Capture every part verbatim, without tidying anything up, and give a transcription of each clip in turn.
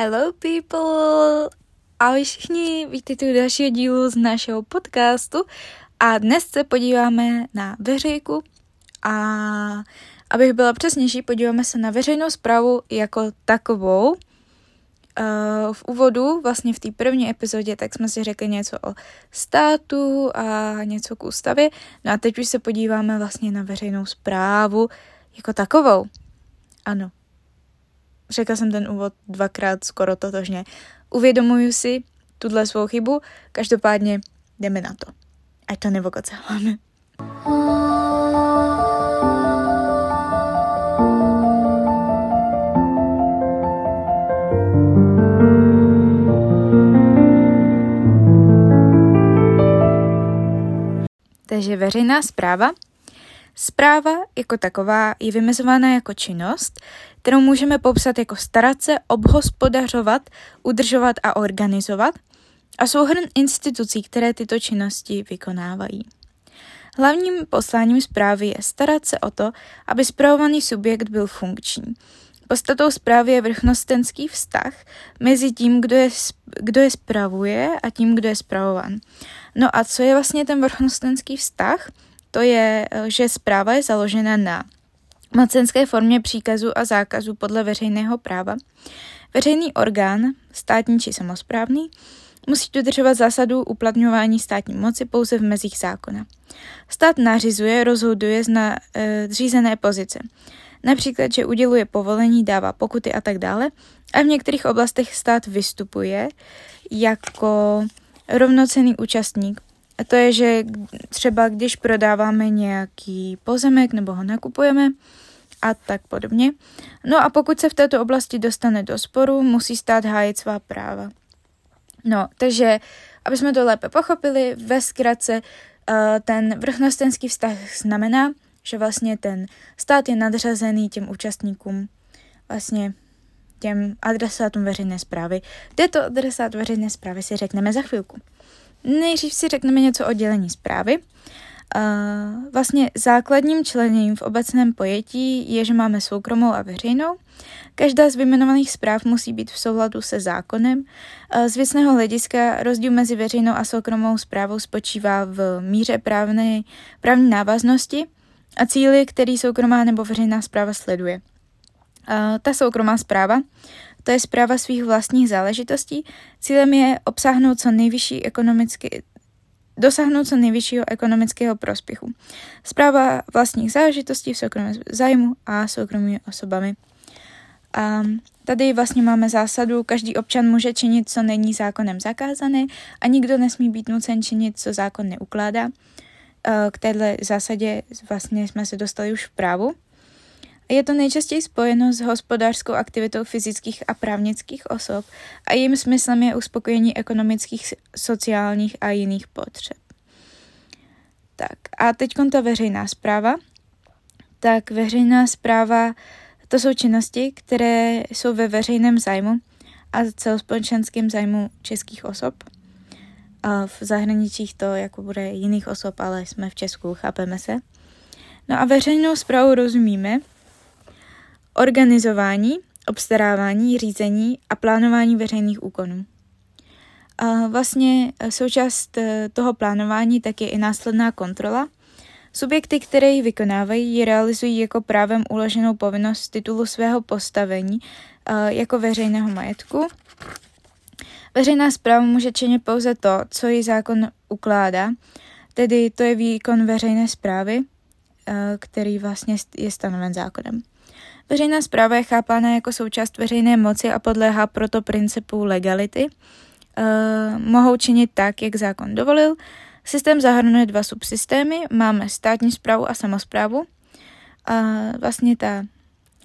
Hello people! Ahoj všichni, vítejte u dalšího dílu z našeho podcastu a dnes se podíváme na veřejku a abych byla přesnější, podíváme se na veřejnou správu jako takovou. V úvodu, vlastně v té první epizodě, tak jsme si řekli něco o státu a něco k ústavě. No a teď už se podíváme vlastně na veřejnou správu jako takovou. Ano. Řekla jsem ten úvod dvakrát skoro totožně. Uvědomuju si tuhle svou chybu, každopádně jdeme na to. Ať to nevokocáváme. Takže veřejná správa. Správa jako taková je vymezována jako činnost, kterou můžeme popsat jako starat se, obhospodařovat, udržovat a organizovat a souhrn institucí, které tyto činnosti vykonávají. Hlavním posláním správy je starat se o to, aby spravovaný subjekt byl funkční. Podstatou správy je vrchnostenský vztah mezi tím, kdo je, kdo je spravuje a tím, kdo je spravován. No a co je vlastně ten vrchnostenský vztah? To je, že správa je založena na mocenské formě příkazu a zákazu podle veřejného práva. Veřejný orgán, státní či samosprávný, musí dodržovat zásadu uplatňování státní moci pouze v mezích zákona. Stát nařizuje, rozhoduje z na, e, řízené pozice. Například, že uděluje povolení, dává pokuty a tak dále. A v některých oblastech stát vystupuje jako rovnocenný účastník. A to je, že třeba když prodáváme nějaký pozemek nebo ho nakupujeme a tak podobně. No a pokud se v této oblasti dostane do sporu, musí stát hájit svá práva. No, takže, aby jsme to lépe pochopili, ve zkratce ten vrchnostenský vztah znamená, že vlastně ten stát je nadřazený těm účastníkům, vlastně těm adresátům veřejné správy. Kde to adresát veřejné správy si řekneme za chvilku. Nejdřív si řekneme něco o dělení správy. Uh, vlastně základním členěním v obecném pojetí je, že máme soukromou a veřejnou. Každá z vyjmenovaných správ musí být v souladu se zákonem. Uh, z věcného hlediska rozdíl mezi veřejnou a soukromou správou spočívá v míře právné, právní návaznosti a cíli, který soukromá nebo veřejná správa sleduje. Uh, ta soukromá správa, to je správa svých vlastních záležitostí. Cílem je obsáhnout co nejvyšší ekonomicky, dosáhnout co nejvyššího ekonomického prospěchu. Správa vlastních záležitostí v soukromém zájmu a soukromými osobami. A tady vlastně máme zásadu, každý občan může činit, co není zákonem zakázané a nikdo nesmí být nucen činit, co zákon neukládá. K téhle zásadě vlastně jsme se dostali už v právu. Je to nejčastěji spojeno s hospodářskou aktivitou fyzických a právnických osob a jejím smyslem je uspokojení ekonomických, sociálních a jiných potřeb. Tak a teď ta veřejná správa. Tak veřejná správa, to jsou činnosti, které jsou ve veřejném zájmu a celospolečenském zájmu českých osob. A v zahraničích to jako bude jiných osob, ale jsme v Česku, chápeme se. No a veřejnou správu rozumíme organizování, obstarávání, řízení a plánování veřejných úkonů. A vlastně součást toho plánování tak je i následná kontrola. Subjekty, které ji vykonávají, ji realizují jako právem uloženou povinnost z titulu svého postavení jako veřejného majetku. Veřejná správa může činit pouze to, co ji zákon ukládá, tedy to je výkon veřejné správy, který vlastně je stanoven zákonem. Veřejná správa je chápána jako součást veřejné moci a podléhá proto principu legality. E, mohou činit tak, jak zákon dovolil. Systém zahrnuje dva subsystémy. Máme státní správu a samosprávu. E, vlastně ta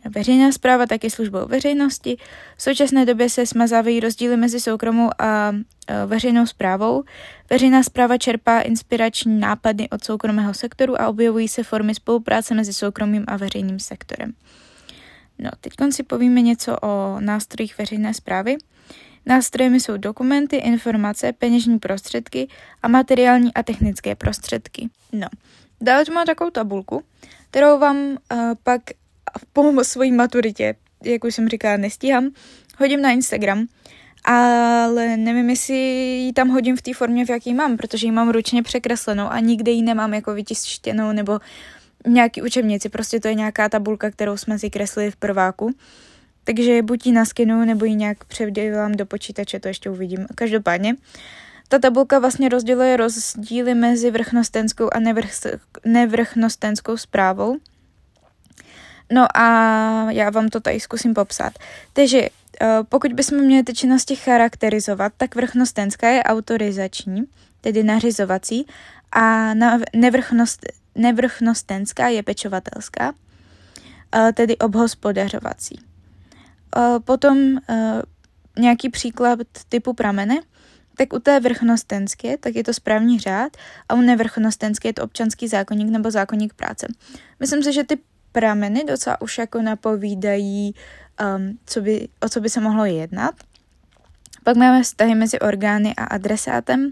veřejná správa tak je službou veřejnosti. V současné době se smazávají rozdíly mezi soukromou a e, veřejnou správou. Veřejná správa čerpá inspirační nápady od soukromého sektoru a objevují se formy spolupráce mezi soukromým a veřejným sektorem. No, teď si povíme něco o nástrojích veřejné správy. Nástrojemi jsou dokumenty, informace, peněžní prostředky a materiální a technické prostředky. No, dále mám takovou tabulku, kterou vám uh, pak po svojí maturitě, jak už jsem říkala, nestíhám, hodím na Instagram, ale nevím, jestli ji tam hodím v té formě, v jaký mám, protože ji mám ručně překreslenou a nikde ji nemám jako vytištěnou nebo nějaký učebnici, prostě to je nějaká tabulka, kterou jsme si kreslili v prváku. Takže buď ji naskinu, nebo ji nějak převdělám do počítače, to ještě uvidím. Každopádně, ta tabulka vlastně rozděluje rozdíly mezi vrchnostenskou a nevrch- nevrchnostenskou zprávou. No a já vám to tady zkusím popsat. Takže pokud bychom měli ty činnosti charakterizovat, tak vrchnostenská je autorizační, tedy nařizovací, a nevrchnost, nevrchnostenská je pečovatelská, tedy obhospodařovací. Potom nějaký příklad typu pramene, tak u té vrchnostenské, tak je to správní řád a u nevrchnostenské je to občanský zákoník nebo zákoník práce. Myslím si, že ty prameny docela už jako napovídají, um, co by, o co by se mohlo jednat. Pak máme vztahy mezi orgány a adresátem.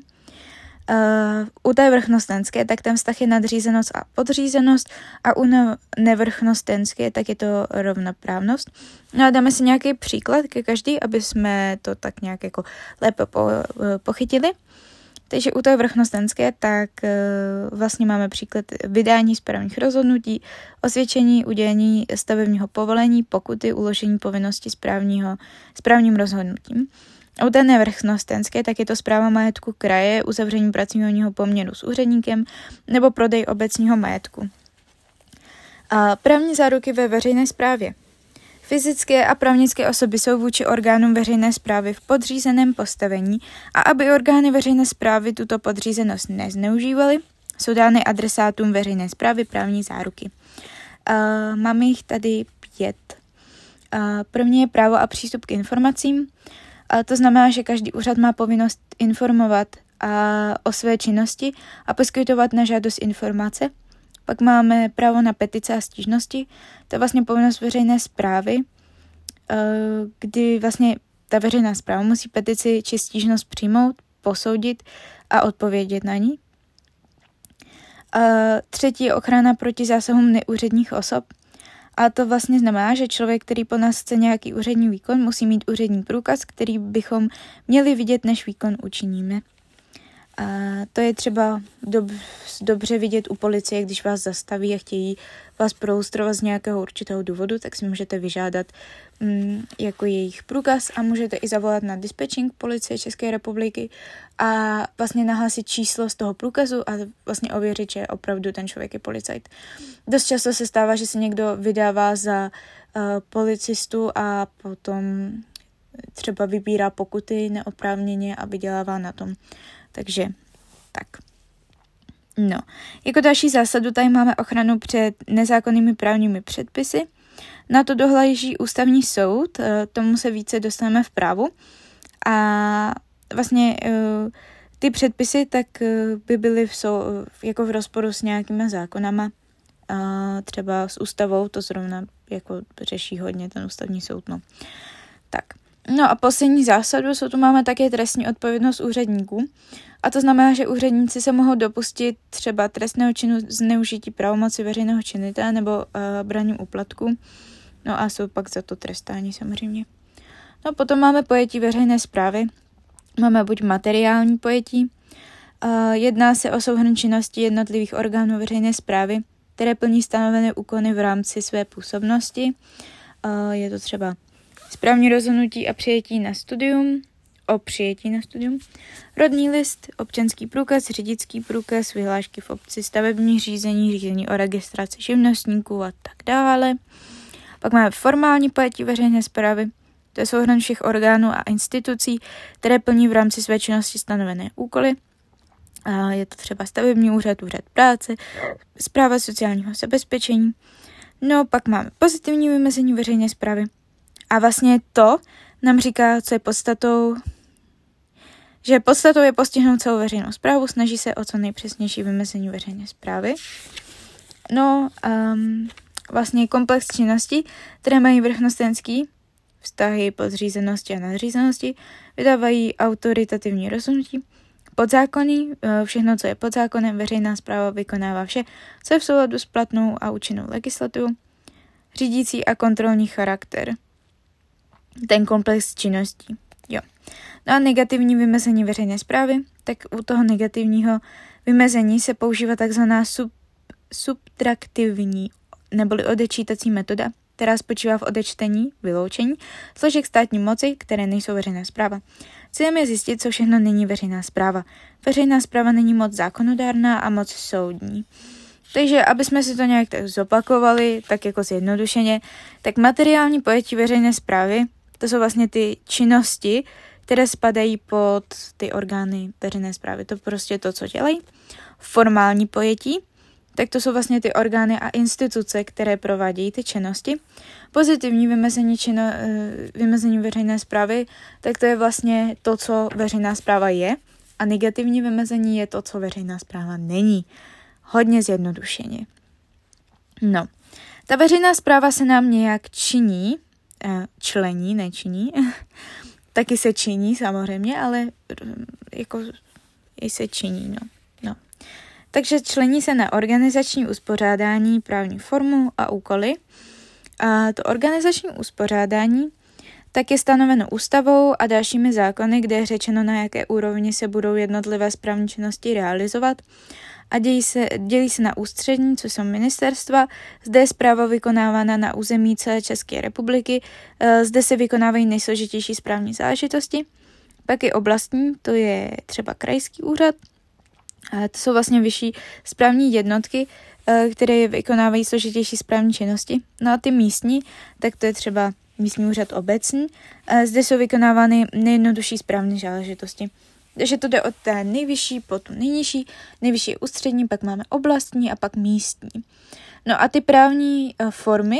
Uh, u té vrchnostenské, tak tam vztah je nadřízenost a podřízenost a u nevrchnostenské, tak je to rovnoprávnost. No a dáme si nějaký příklad ke každý, aby jsme to tak nějak jako lépe po, uh, pochytili. Takže u té vrchnostenské, tak uh, vlastně máme příklad vydání správních rozhodnutí, osvědčení, udělení stavebního povolení, pokuty, uložení povinnosti správního, správním rozhodnutím. U té nevrchnostenské, tak je to správa majetku kraje, uzavření pracovního poměru s úředníkem nebo prodej obecního majetku. A právní záruky ve veřejné správě. Fyzické a právnické osoby jsou vůči orgánům veřejné správy v podřízeném postavení a aby orgány veřejné správy tuto podřízenost nezneužívaly, jsou dány adresátům veřejné správy právní záruky. A máme jich tady pět. A první je právo a přístup k informacím. A to znamená, že každý úřad má povinnost informovat a, o své činnosti a poskytovat na žádost informace. Pak máme právo na petice a stížnosti. To je vlastně povinnost veřejné správy, kdy vlastně ta veřejná správa musí petici či stížnost přijmout, posoudit a odpovědět na ní. A třetí je ochrana proti zásahům neúředních osob. A to vlastně znamená, že člověk, který po nás chce nějaký úřední výkon, musí mít úřední průkaz, který bychom měli vidět, než výkon učiníme. A to je třeba dob- dobře vidět u policie, když vás zastaví a chtějí vás prolustrovat z nějakého určitého důvodu, tak si můžete vyžádat mm, jako jejich průkaz a můžete i zavolat na dispečing policie České republiky a vlastně nahlásit číslo z toho průkazu a vlastně ověřit, že opravdu ten člověk je policajt. Dost často se stává, že se někdo vydává za uh, policistu a potom třeba vybírá pokuty neoprávněně a vydělává na tom. Takže tak. No, jako další zásadu tady máme ochranu před nezákonnými právními předpisy. Na to dohlíží ústavní soud, tomu se více dostaneme v právu. A vlastně ty předpisy tak by byly v sou, jako v rozporu s nějakýma zákonama, třeba s ústavou, to zrovna jako řeší hodně ten ústavní soud. No. Tak. No a poslední zásadu, co tu máme, tak je trestní odpovědnost úředníků. A to znamená, že úředníci se mohou dopustit třeba trestného činu zneužití pravomoci veřejného činitele nebo uh, braním úplatku. No a jsou pak za to trestání samozřejmě. No potom máme pojetí veřejné správy. Máme buď materiální pojetí. Uh, jedná se o souhrn činnosti jednotlivých orgánů veřejné správy, které plní stanovené úkony v rámci své působnosti. Uh, je to třeba správní rozhodnutí a přijetí na studium, o přijetí na studium, rodný list, občanský průkaz, řidičský průkaz, vyhlášky v obci, stavební řízení, řízení o registraci živnostníků a tak dále. Pak máme formální pojetí veřejné správy, to je souhrn všech orgánů a institucí, které plní v rámci své činnosti stanovené úkoly. A je to třeba stavební úřad, úřad práce, správa sociálního zabezpečení. No, pak máme pozitivní vymezení veřejné správy. A vlastně to nám říká, co je podstatou, že podstatou je postihnout celou veřejnou správu, snaží se o co nejpřesnější vymezení veřejné správy. No, um, vlastně komplex činností, které mají vrchnostenský, vztahy podřízenosti a nadřízenosti, vydávají autoritativní rozhodnutí, podzákonný, všechno, co je pod zákonem, veřejná správa vykonává vše, co je v souladu s platnou a účinnou legislativou, řídící a kontrolní charakter. ten komplex činností. Jo. No a negativní vymezení veřejné správy, tak u toho negativního vymezení se používá takzvaná sub, subtraktivní neboli odečítací metoda, která spočívá v odečtení, vyloučení složek státní moci, které nejsou veřejná správa. Cílem je zjistit, co všechno není veřejná správa. Veřejná správa není moc zákonodárná a moc soudní. Takže, aby jsme si to nějak tak zopakovali, tak jako zjednodušeně, tak materiální pojetí veřejné správy, to jsou vlastně ty činnosti, které spadají pod ty orgány veřejné správy. To prostě to, co dělají. Formální pojetí, tak to jsou vlastně ty orgány a instituce, které provádějí ty činnosti. Pozitivní vymezení, čino, vymezení veřejné správy, tak to je vlastně to, co veřejná správa je. A negativní vymezení je to, co veřejná správa není. Hodně zjednodušeně. No, ta veřejná správa se nám nějak činí, člení, nečiní, taky se činí samozřejmě, ale jako i se činí, no. no. Takže člení se na organizační uspořádání, právní formu a úkoly. A to organizační uspořádání tak je stanoveno ústavou a dalšími zákony, kde je řečeno, na jaké úrovni se budou jednotlivé správní činnosti realizovat. A dělí se, dělí se na ústřední, což jsou ministerstva. Zde je správa vykonávána na území celé České republiky. Zde se vykonávají nejsložitější správní záležitosti. Pak je oblastní, to je třeba krajský úřad. To jsou vlastně vyšší správní jednotky, které vykonávají složitější správní činnosti. No a ty místní, tak to je třeba místní úřad obecní. Zde jsou vykonávány nejjednodušší správní záležitosti. Takže to jde od té nejvyšší po tu nejnižší, nejvyšší ústřední, pak máme oblastní a pak místní. No a ty právní formy,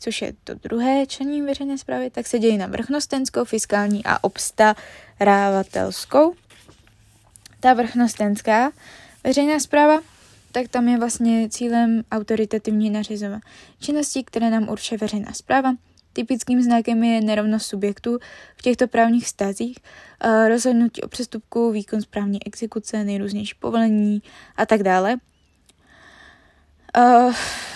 což je to druhé člení veřejné správy, tak se dělí na vrchnostenskou, fiskální a obstarávatelskou. Ta vrchnostenská veřejná správa, tak tam je vlastně cílem autoritativní nařizování činností, které nám určuje veřejná správa. Typickým znakem je nerovnost subjektů v těchto právních vztazích, rozhodnutí o přestupku, výkon správní exekuce, nejrůznější povolení a tak dále.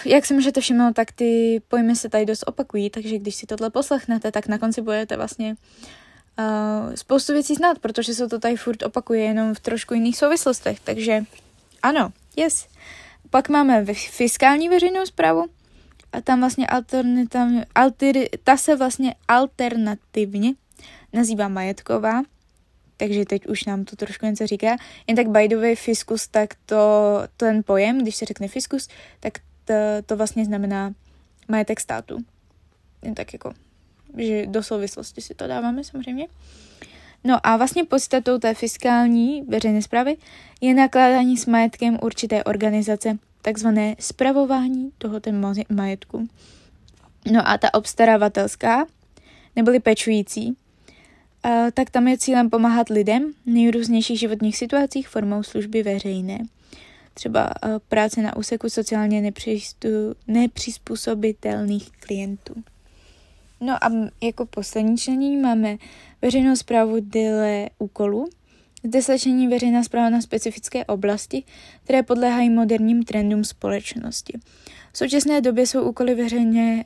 Jak si můžete všimnout, tak ty pojmy se tady dost opakují, takže když si tohle poslechnete, tak na konci budete vlastně uh, spoustu věcí znát, protože se to tady furt opakuje jenom v trošku jiných souvislostech, takže ano, yes. Pak máme fiskální veřejnou správu. A tam vlastně alter, ta se vlastně alternativně nazývá majetková, takže teď už nám to trošku něco říká. Jen tak by the way fiskus, tak to, ten pojem, když se řekne fiskus, tak to, to vlastně znamená majetek státu. Jen tak jako, že do souvislosti si to dáváme samozřejmě. No a vlastně podstatou té fiskální veřejné správy je nakládání s majetkem určité organizace, takzvané spravování tohoto majetku. No a ta obstaravatelská, neboli pečující, tak tam je cílem pomáhat lidem v nejrůznějších životních situacích formou služby veřejné. Třeba práce na úseku sociálně nepřizpůsobitelných klientů. No a jako poslední členění máme veřejnou správu dle úkolů. Zde se člení veřejná správa na specifické oblasti, které podléhají moderním trendům společnosti. V současné době jsou úkoly veřejné,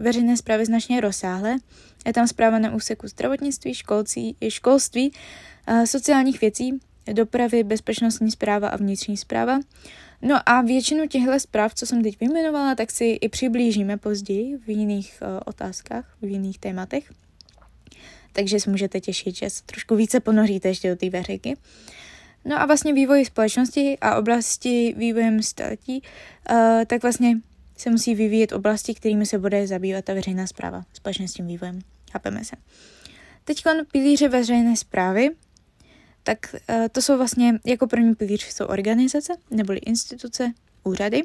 veřejné správy značně rozsáhlé. Je tam správa na úseku zdravotnictví, školcí, školství, sociálních věcí, dopravy, bezpečnostní správa a vnitřní správa. No a většinu těchto zpráv, co jsem teď vyjmenovala, tak si i přiblížíme později v jiných otázkách, v jiných tématech. Takže se můžete těšit, že se trošku více ponoříte ještě do té Veřejky. No a vlastně vývoj společnosti a oblasti vývojem staletí, uh, tak vlastně se musí vyvíjet oblasti, kterými se bude zabývat ta veřejná správa společně s tím vývojem. Chápeme se. Teď pilíře veřejné správy, tak uh, to jsou vlastně, jako první pilíř jsou organizace, neboli instituce, úřady,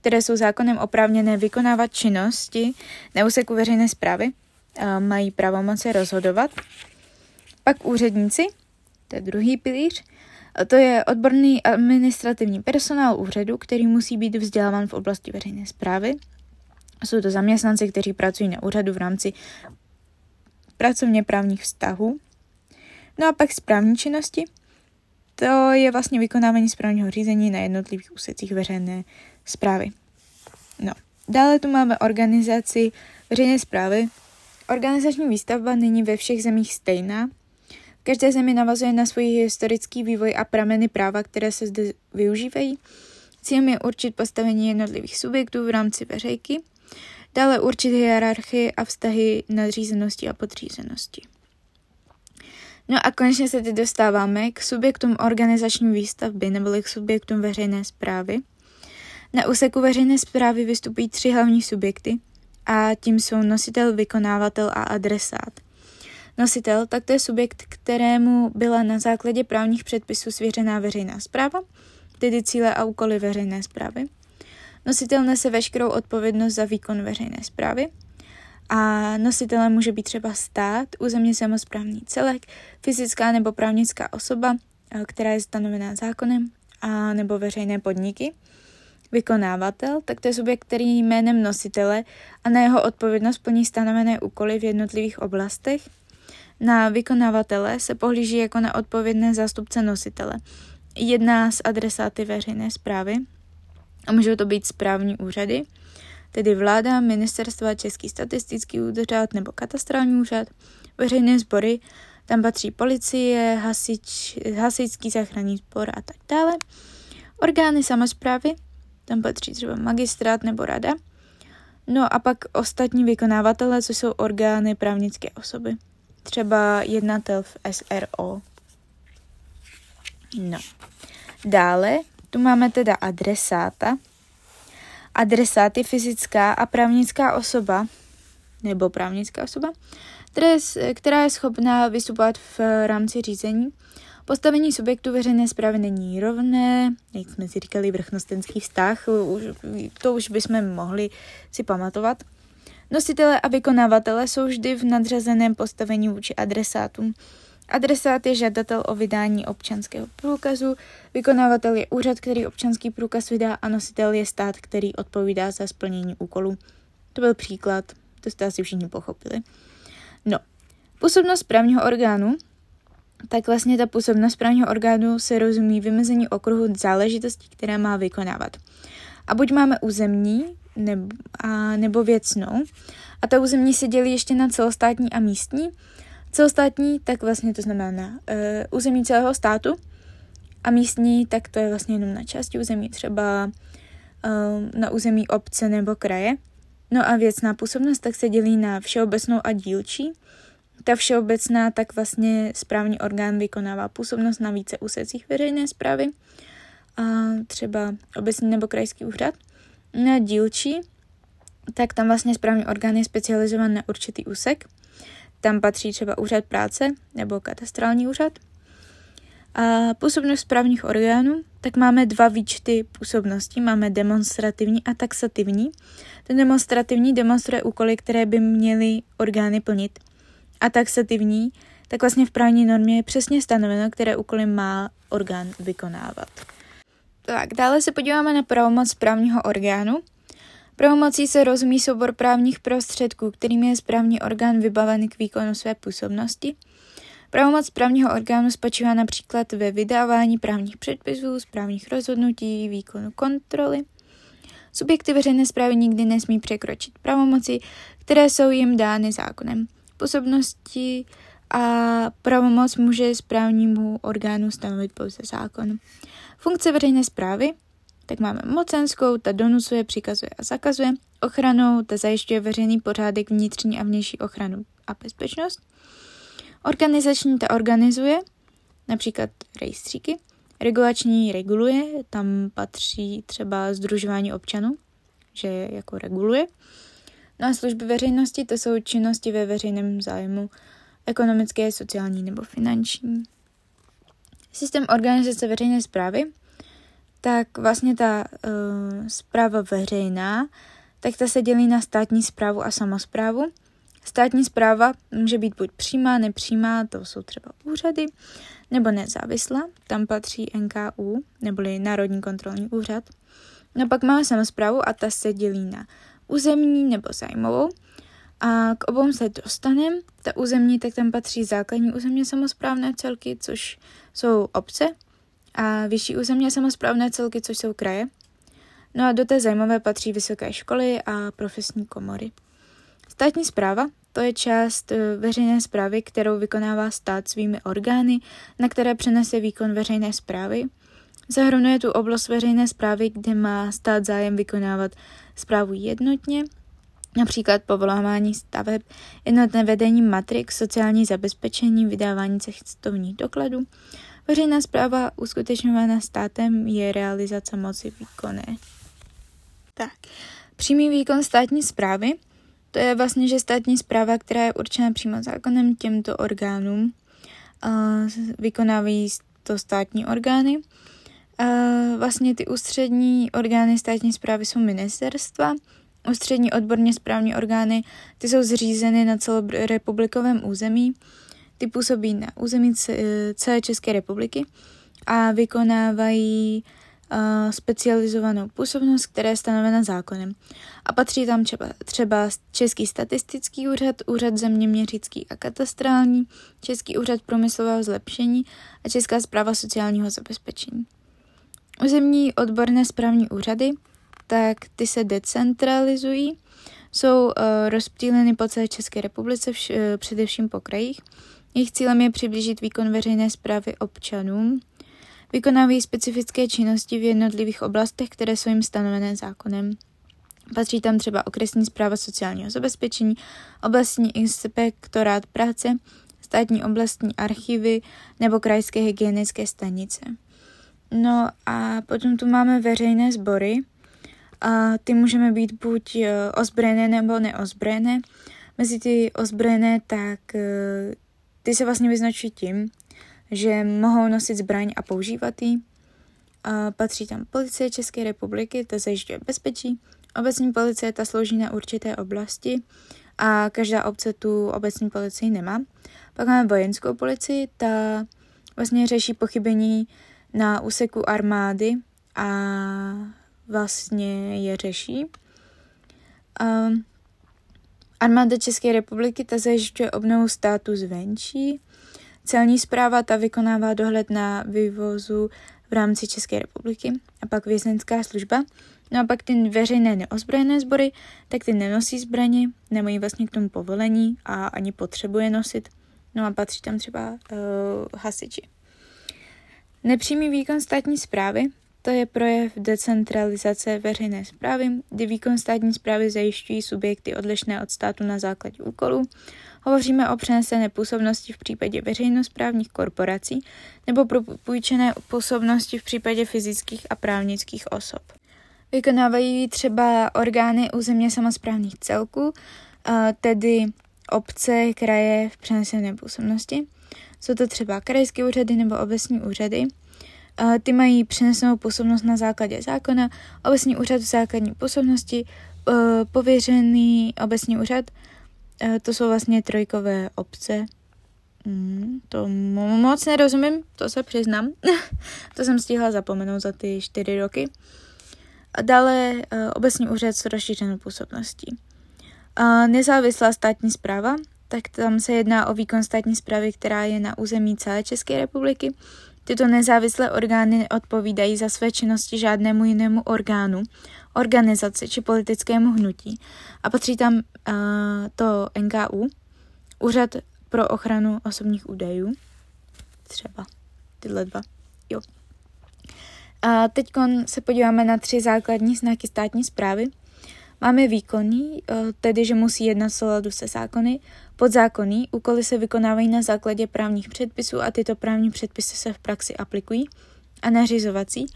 které jsou zákonem oprávněné vykonávat činnosti na úseku veřejné správy. Mají pravomoci rozhodovat. Pak úředníci, to je druhý pilíř, to je odborný administrativní personál úřadu, který musí být vzděláván v oblasti veřejné správy. Jsou to zaměstnanci, kteří pracují na úřadu v rámci pracovně právních vztahů. No a pak správní činnosti, to je vlastně vykonávání správního řízení na jednotlivých úsecích veřejné správy. No. Dále tu máme organizaci veřejné správy, Organizační výstavba není ve všech zemích stejná. V každé zemi navazuje na svůj historický vývoj a prameny práva, které se zde využívají. Cílem je určit postavení jednotlivých subjektů v rámci veřejky, dále určit hierarchii a vztahy nadřízenosti a podřízenosti. No a konečně se teď dostáváme k subjektům organizační výstavby neboli k subjektům veřejné správy. Na úseku veřejné správy vystupují tři hlavní subjekty a tím jsou nositel, vykonávatel a adresát. Nositel, tak to je subjekt, kterému byla na základě právních předpisů svěřená veřejná správa, tedy cíle a úkoly veřejné správy. Nositel nese veškerou odpovědnost za výkon veřejné správy a nositelem může být třeba stát, územně samosprávný celek, fyzická nebo právnická osoba, která je stanovená zákonem, a nebo veřejné podniky. Vykonávatel, tak to je subjekt, který jménem nositele a na jeho odpovědnost plní stanovené úkoly v jednotlivých oblastech. Na vykonavatele se pohlíží jako na odpovědné zástupce nositele. Jedná s adresáty veřejné správy a můžou to být správní úřady, tedy vláda, ministerstva, Český statistický úřad nebo katastrální úřad, veřejné sbory, tam patří policie, hasič, hasičský záchranný sbor a tak dále. Orgány samosprávy, tam patří třeba magistrát nebo rada. No a pak ostatní vykonávatele, co jsou orgány právnické osoby. Třeba jednatel v es er ó. No. Dále tu máme teda adresáta. Adresát je fyzická a právnická osoba, nebo právnická osoba, která je schopná vystupovat v rámci řízení. Postavení subjektu veřejné správy není rovné, jak jsme si říkali, vrchnostenský vztah, už, to už bychom mohli si pamatovat. Nositele a vykonávatele jsou vždy v nadřazeném postavení vůči adresátům. Adresát je žadatel o vydání občanského průkazu, vykonávatel je úřad, který občanský průkaz vydá, a nositel je stát, který odpovídá za splnění úkolu. To byl příklad, to jste asi všichni pochopili. No, působnost správního orgánu. Tak vlastně ta působnost správního orgánu se rozumí vymezení okruhu záležitostí, které má vykonávat. A buď máme územní nebo, a, nebo věcnou. A ta územní se dělí ještě na celostátní a místní. Celostátní, tak vlastně to znamená e, území celého státu, a místní, tak to je vlastně jenom na části území, třeba e, na území obce nebo kraje. No a věcná působnost tak se dělí na všeobecnou a dílčí. Ta všeobecná, tak vlastně správní orgán vykonává působnost na více úsecích veřejné správy, a třeba obecní nebo krajský úřad. Na dílčí, tak tam vlastně správní orgán je specializován na určitý úsek. Tam patří třeba úřad práce nebo katastrální úřad. A působnost správních orgánů, tak máme dva výčty působnosti. Máme demonstrativní a taxativní. Ten demonstrativní demonstruje úkoly, které by měly orgány plnit. A taxativní, tak vlastně v právní normě je přesně stanoveno, které úkoly má orgán vykonávat. Tak, dále se podíváme na pravomoc správního orgánu. Pravomocí se rozumí soubor právních prostředků, kterými je správní orgán vybaven k výkonu své působnosti. Pravomoc správního orgánu spočívá například ve vydávání právních předpisů, správních rozhodnutí, výkonu kontroly. Subjekty veřejné správy nikdy nesmí překročit pravomoci, které jsou jim dány zákonem. Působnosti a pravomoc může správnímu orgánu stanovit pouze zákon. Funkce veřejné správy, tak máme mocenskou, ta donucuje, přikazuje a zakazuje. Ochranou, ta zajišťuje veřejný pořádek, vnitřní a vnější ochranu a bezpečnost. Organizační, ta organizuje, například rejstříky. Regulační, reguluje, tam patří třeba sdružování občanů, že jako reguluje. No a služby veřejnosti, to jsou činnosti ve veřejném zájmu, ekonomické, sociální nebo finanční. Systém organizace veřejné správy, tak vlastně ta uh, správa veřejná, tak ta se dělí na státní správu a samosprávu. Státní správa může být buď přímá, nepřímá, to jsou třeba úřady, nebo nezávislá, tam patří en ká ú, neboli Národní kontrolní úřad. No pak máme samosprávu a ta se dělí na územní nebo zájmovou. A k obou se dostaneme. Ta územní, tak tam patří základní územně samosprávné celky, což jsou obce, a vyšší územně samosprávné celky, což jsou kraje. No a do té zájmové patří vysoké školy a profesní komory. Státní správa, To je část veřejné správy, kterou vykonává stát svými orgány, na které přenese výkon veřejné správy. Zahrnuje tu oblast veřejné správy, kde má stát zájem vykonávat správu jednotně, například povolování staveb, jednotné vedení matrik, sociální zabezpečení, vydávání cestovních dokladů. Veřejná správa uskutečňovaná státem je realizace moci výkonné. Tak, přímý výkon státní správy. To je vlastně, že státní správa, která je určena přímo zákonem těmto orgánům, vykonávají to státní orgány. Vlastně ty ústřední orgány státní správy jsou ministerstva, ústřední odborně správní orgány, ty jsou zřízeny na celorepublikovém území, ty působí na území celé České republiky a vykonávají specializovanou působnost, která je stanovena zákonem. A patří tam třeba, třeba Český statistický úřad, Úřad zeměměřický a katastrální, Český úřad průmyslového zlepšení a Česká správa sociálního zabezpečení. Územní odborné správní úřady, tak ty se decentralizují, jsou uh, rozptýleny po celé České republice, vš- uh, především po krajích. Jejich cílem je přiblížit výkon veřejné správy občanům. Vykonávají specifické činnosti v jednotlivých oblastech, které jsou jim stanovené zákonem. Patří tam třeba okresní správa sociálního zabezpečení, oblastní inspektorát práce, státní oblastní archivy nebo krajské hygienické stanice. No a potom tu máme veřejné sbory. A ty můžeme být buď ozbrojené nebo neozbrojené. Mezi ty ozbrojené, tak ty se vlastně vyznačují tím, že mohou nosit zbraň a používat ji. A patří tam policie České republiky, ta zajišťuje bezpečí. Obecní policie, ta slouží na určité oblasti a každá obce tu obecní policii nemá. Pak máme vojenskou policii, ta vlastně řeší pochybení na úseku armády a vlastně je řeší. Um, armáda České republiky, ta zajišťuje obnovu státu zvenčí. Celní správa, ta vykonává dohled na vývozu v rámci České republiky. A pak vězeňská služba. No a pak ty veřejné neozbrojené sbory, tak ty nenosí zbraně, nemají vlastně k tomu povolení a ani potřebuje nosit. No a patří tam třeba uh, hasiči. Nepřímý výkon státní správy, to je projev decentralizace veřejné správy, kdy výkon státní správy zajišťují subjekty odlišné od státu na základě úkolů. Hovoříme o přenesené působnosti v případě veřejnosprávních korporací nebo propůjčené působnosti v případě fyzických a právnických osob. Vykonávají třeba orgány územně samosprávných celků, tedy obce, kraje v přenesené působnosti. Jsou to třeba krajské úřady nebo obecní úřady. Ty mají přenesenou působnost na základě zákona, obecní úřad v základní působnosti, pověřený obecní úřad, to jsou vlastně trojkové obce. To moc nerozumím, to se přiznám. To jsem stihla zapomenout za ty čtyři roky. A dále obecní úřad s rozšířenou působností. Nezávislá státní správa, tak tam se jedná o výkon státní správy, která je na území celé České republiky. Tyto nezávislé orgány neodpovídají za své činnosti žádnému jinému orgánu, organizaci či politickému hnutí. A patří tam uh, to N K Ú, Úřad pro ochranu osobních údajů, třeba tyhle dva, jo. A teď se podíváme na tři základní znaky státní správy. Máme výkonný, tedy že musí jednat v souladu se zákony. Podzákonný, úkoly se vykonávají na základě právních předpisů a tyto právní předpisy se v praxi aplikují. A nařizovací,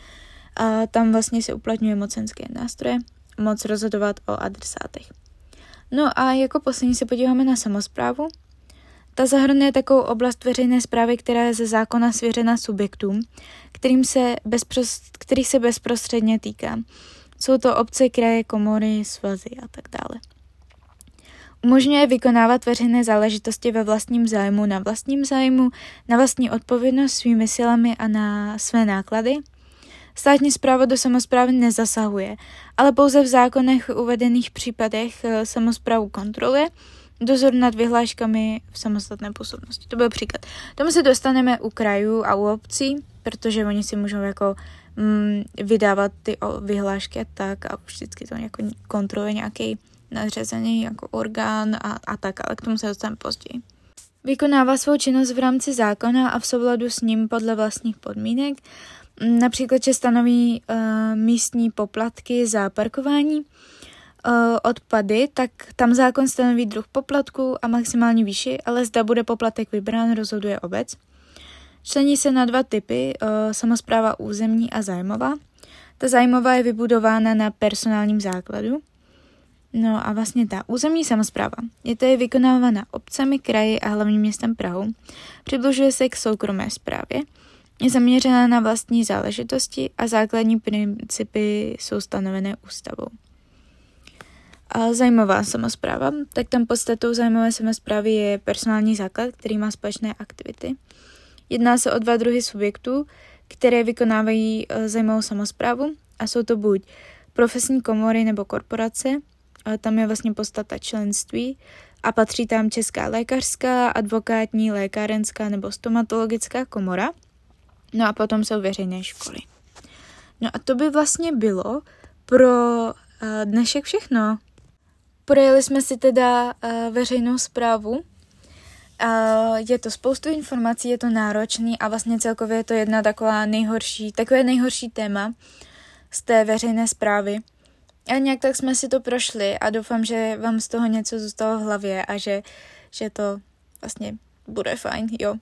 a tam vlastně se uplatňuje mocenské nástroje, moc rozhodovat o adresátech. No a jako poslední se podíváme na samosprávu. Ta zahrnuje takovou oblast veřejné správy, která je ze zákona svěřena subjektům, kterým se bezprost, kterých se bezprostředně týká. Jsou to obce, kraje, komory, svazy a tak dále. Umožňuje vykonávat veřejné záležitosti ve vlastním zájmu, na vlastním zájmu, na vlastní odpovědnost svými silami a na své náklady. Státní správa do samosprávy nezasahuje, ale pouze v zákonech uvedených případech samosprávu kontroluje, dozor nad vyhláškami v samostatné působnosti. To byl příklad. Tomu se dostaneme u krajů a u obcí, protože oni si můžou jako vydávat ty vyhlášky a tak a vždycky to kontroluje nějaký nadřazený jako orgán a, a tak, ale k tomu se dostaneme později. Vykonává svou činnost v rámci zákona a v souladu s ním podle vlastních podmínek, například, že stanoví uh, místní poplatky za parkování, uh, odpady, tak tam zákon stanoví druh poplatku a maximální výši, ale zda bude poplatek vybrán, rozhoduje obec. Člení se na dva typy, uh, samospráva územní a zájmová. Ta zájmová je vybudována na personálním základu. No a vlastně ta územní samospráva je tedy vykonávána obcemi, kraji a hlavním městem Prahou. Přibližuje se k soukromé správě. Je zaměřená na vlastní záležitosti a základní principy jsou stanovené ústavou. A zájmová samospráva, tak tam podstatou zájmové samosprávy je personální základ, který má společné aktivity. Jedná se o dva druhy subjektů, které vykonávají zájmovou samosprávu a jsou to buď profesní komory nebo korporace, tam je vlastně podstata členství a patří tam Česká lékařská, advokátní, lékárenská nebo stomatologická komora. No a potom jsou veřejné školy. No a to by vlastně bylo pro dnešek všechno. Projeli jsme si teda veřejnou správu. Je to spoustu informací, je to náročný a vlastně celkově je to jedna taková nejhorší, takové nejhorší téma z té veřejné správy. A nějak tak jsme si to prošli a doufám, že vám z toho něco zůstalo v hlavě a že, že to vlastně bude fajn, jo.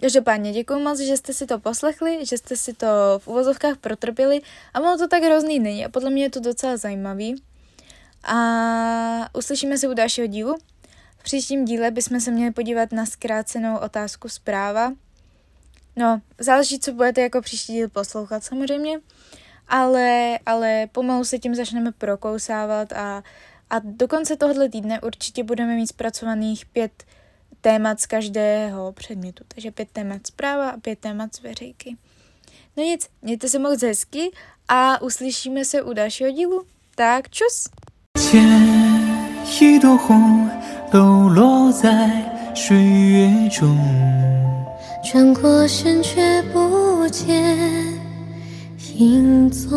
Každopádně děkuju moc, že jste si to poslechli, že jste si to v uvozovkách protrpěli a ono to tak hrozný není a podle mě je to docela zajímavý. A uslyšíme se u dalšího dílu. V příštím díle bychom se měli podívat na zkrácenou otázku zpráva. No, záleží, co budete jako příští díl poslouchat samozřejmě, ale, ale pomalu se tím začneme prokousávat a, a do konce tohoto týdne určitě budeme mít zpracovaných pět témat z každého předmětu. Takže pět témat zpráva a pět témat z veřejky. No nic, mějte se moc hezky a uslyšíme se u dalšího dílu. Tak čus! 都落在水月中转过身却不见影踪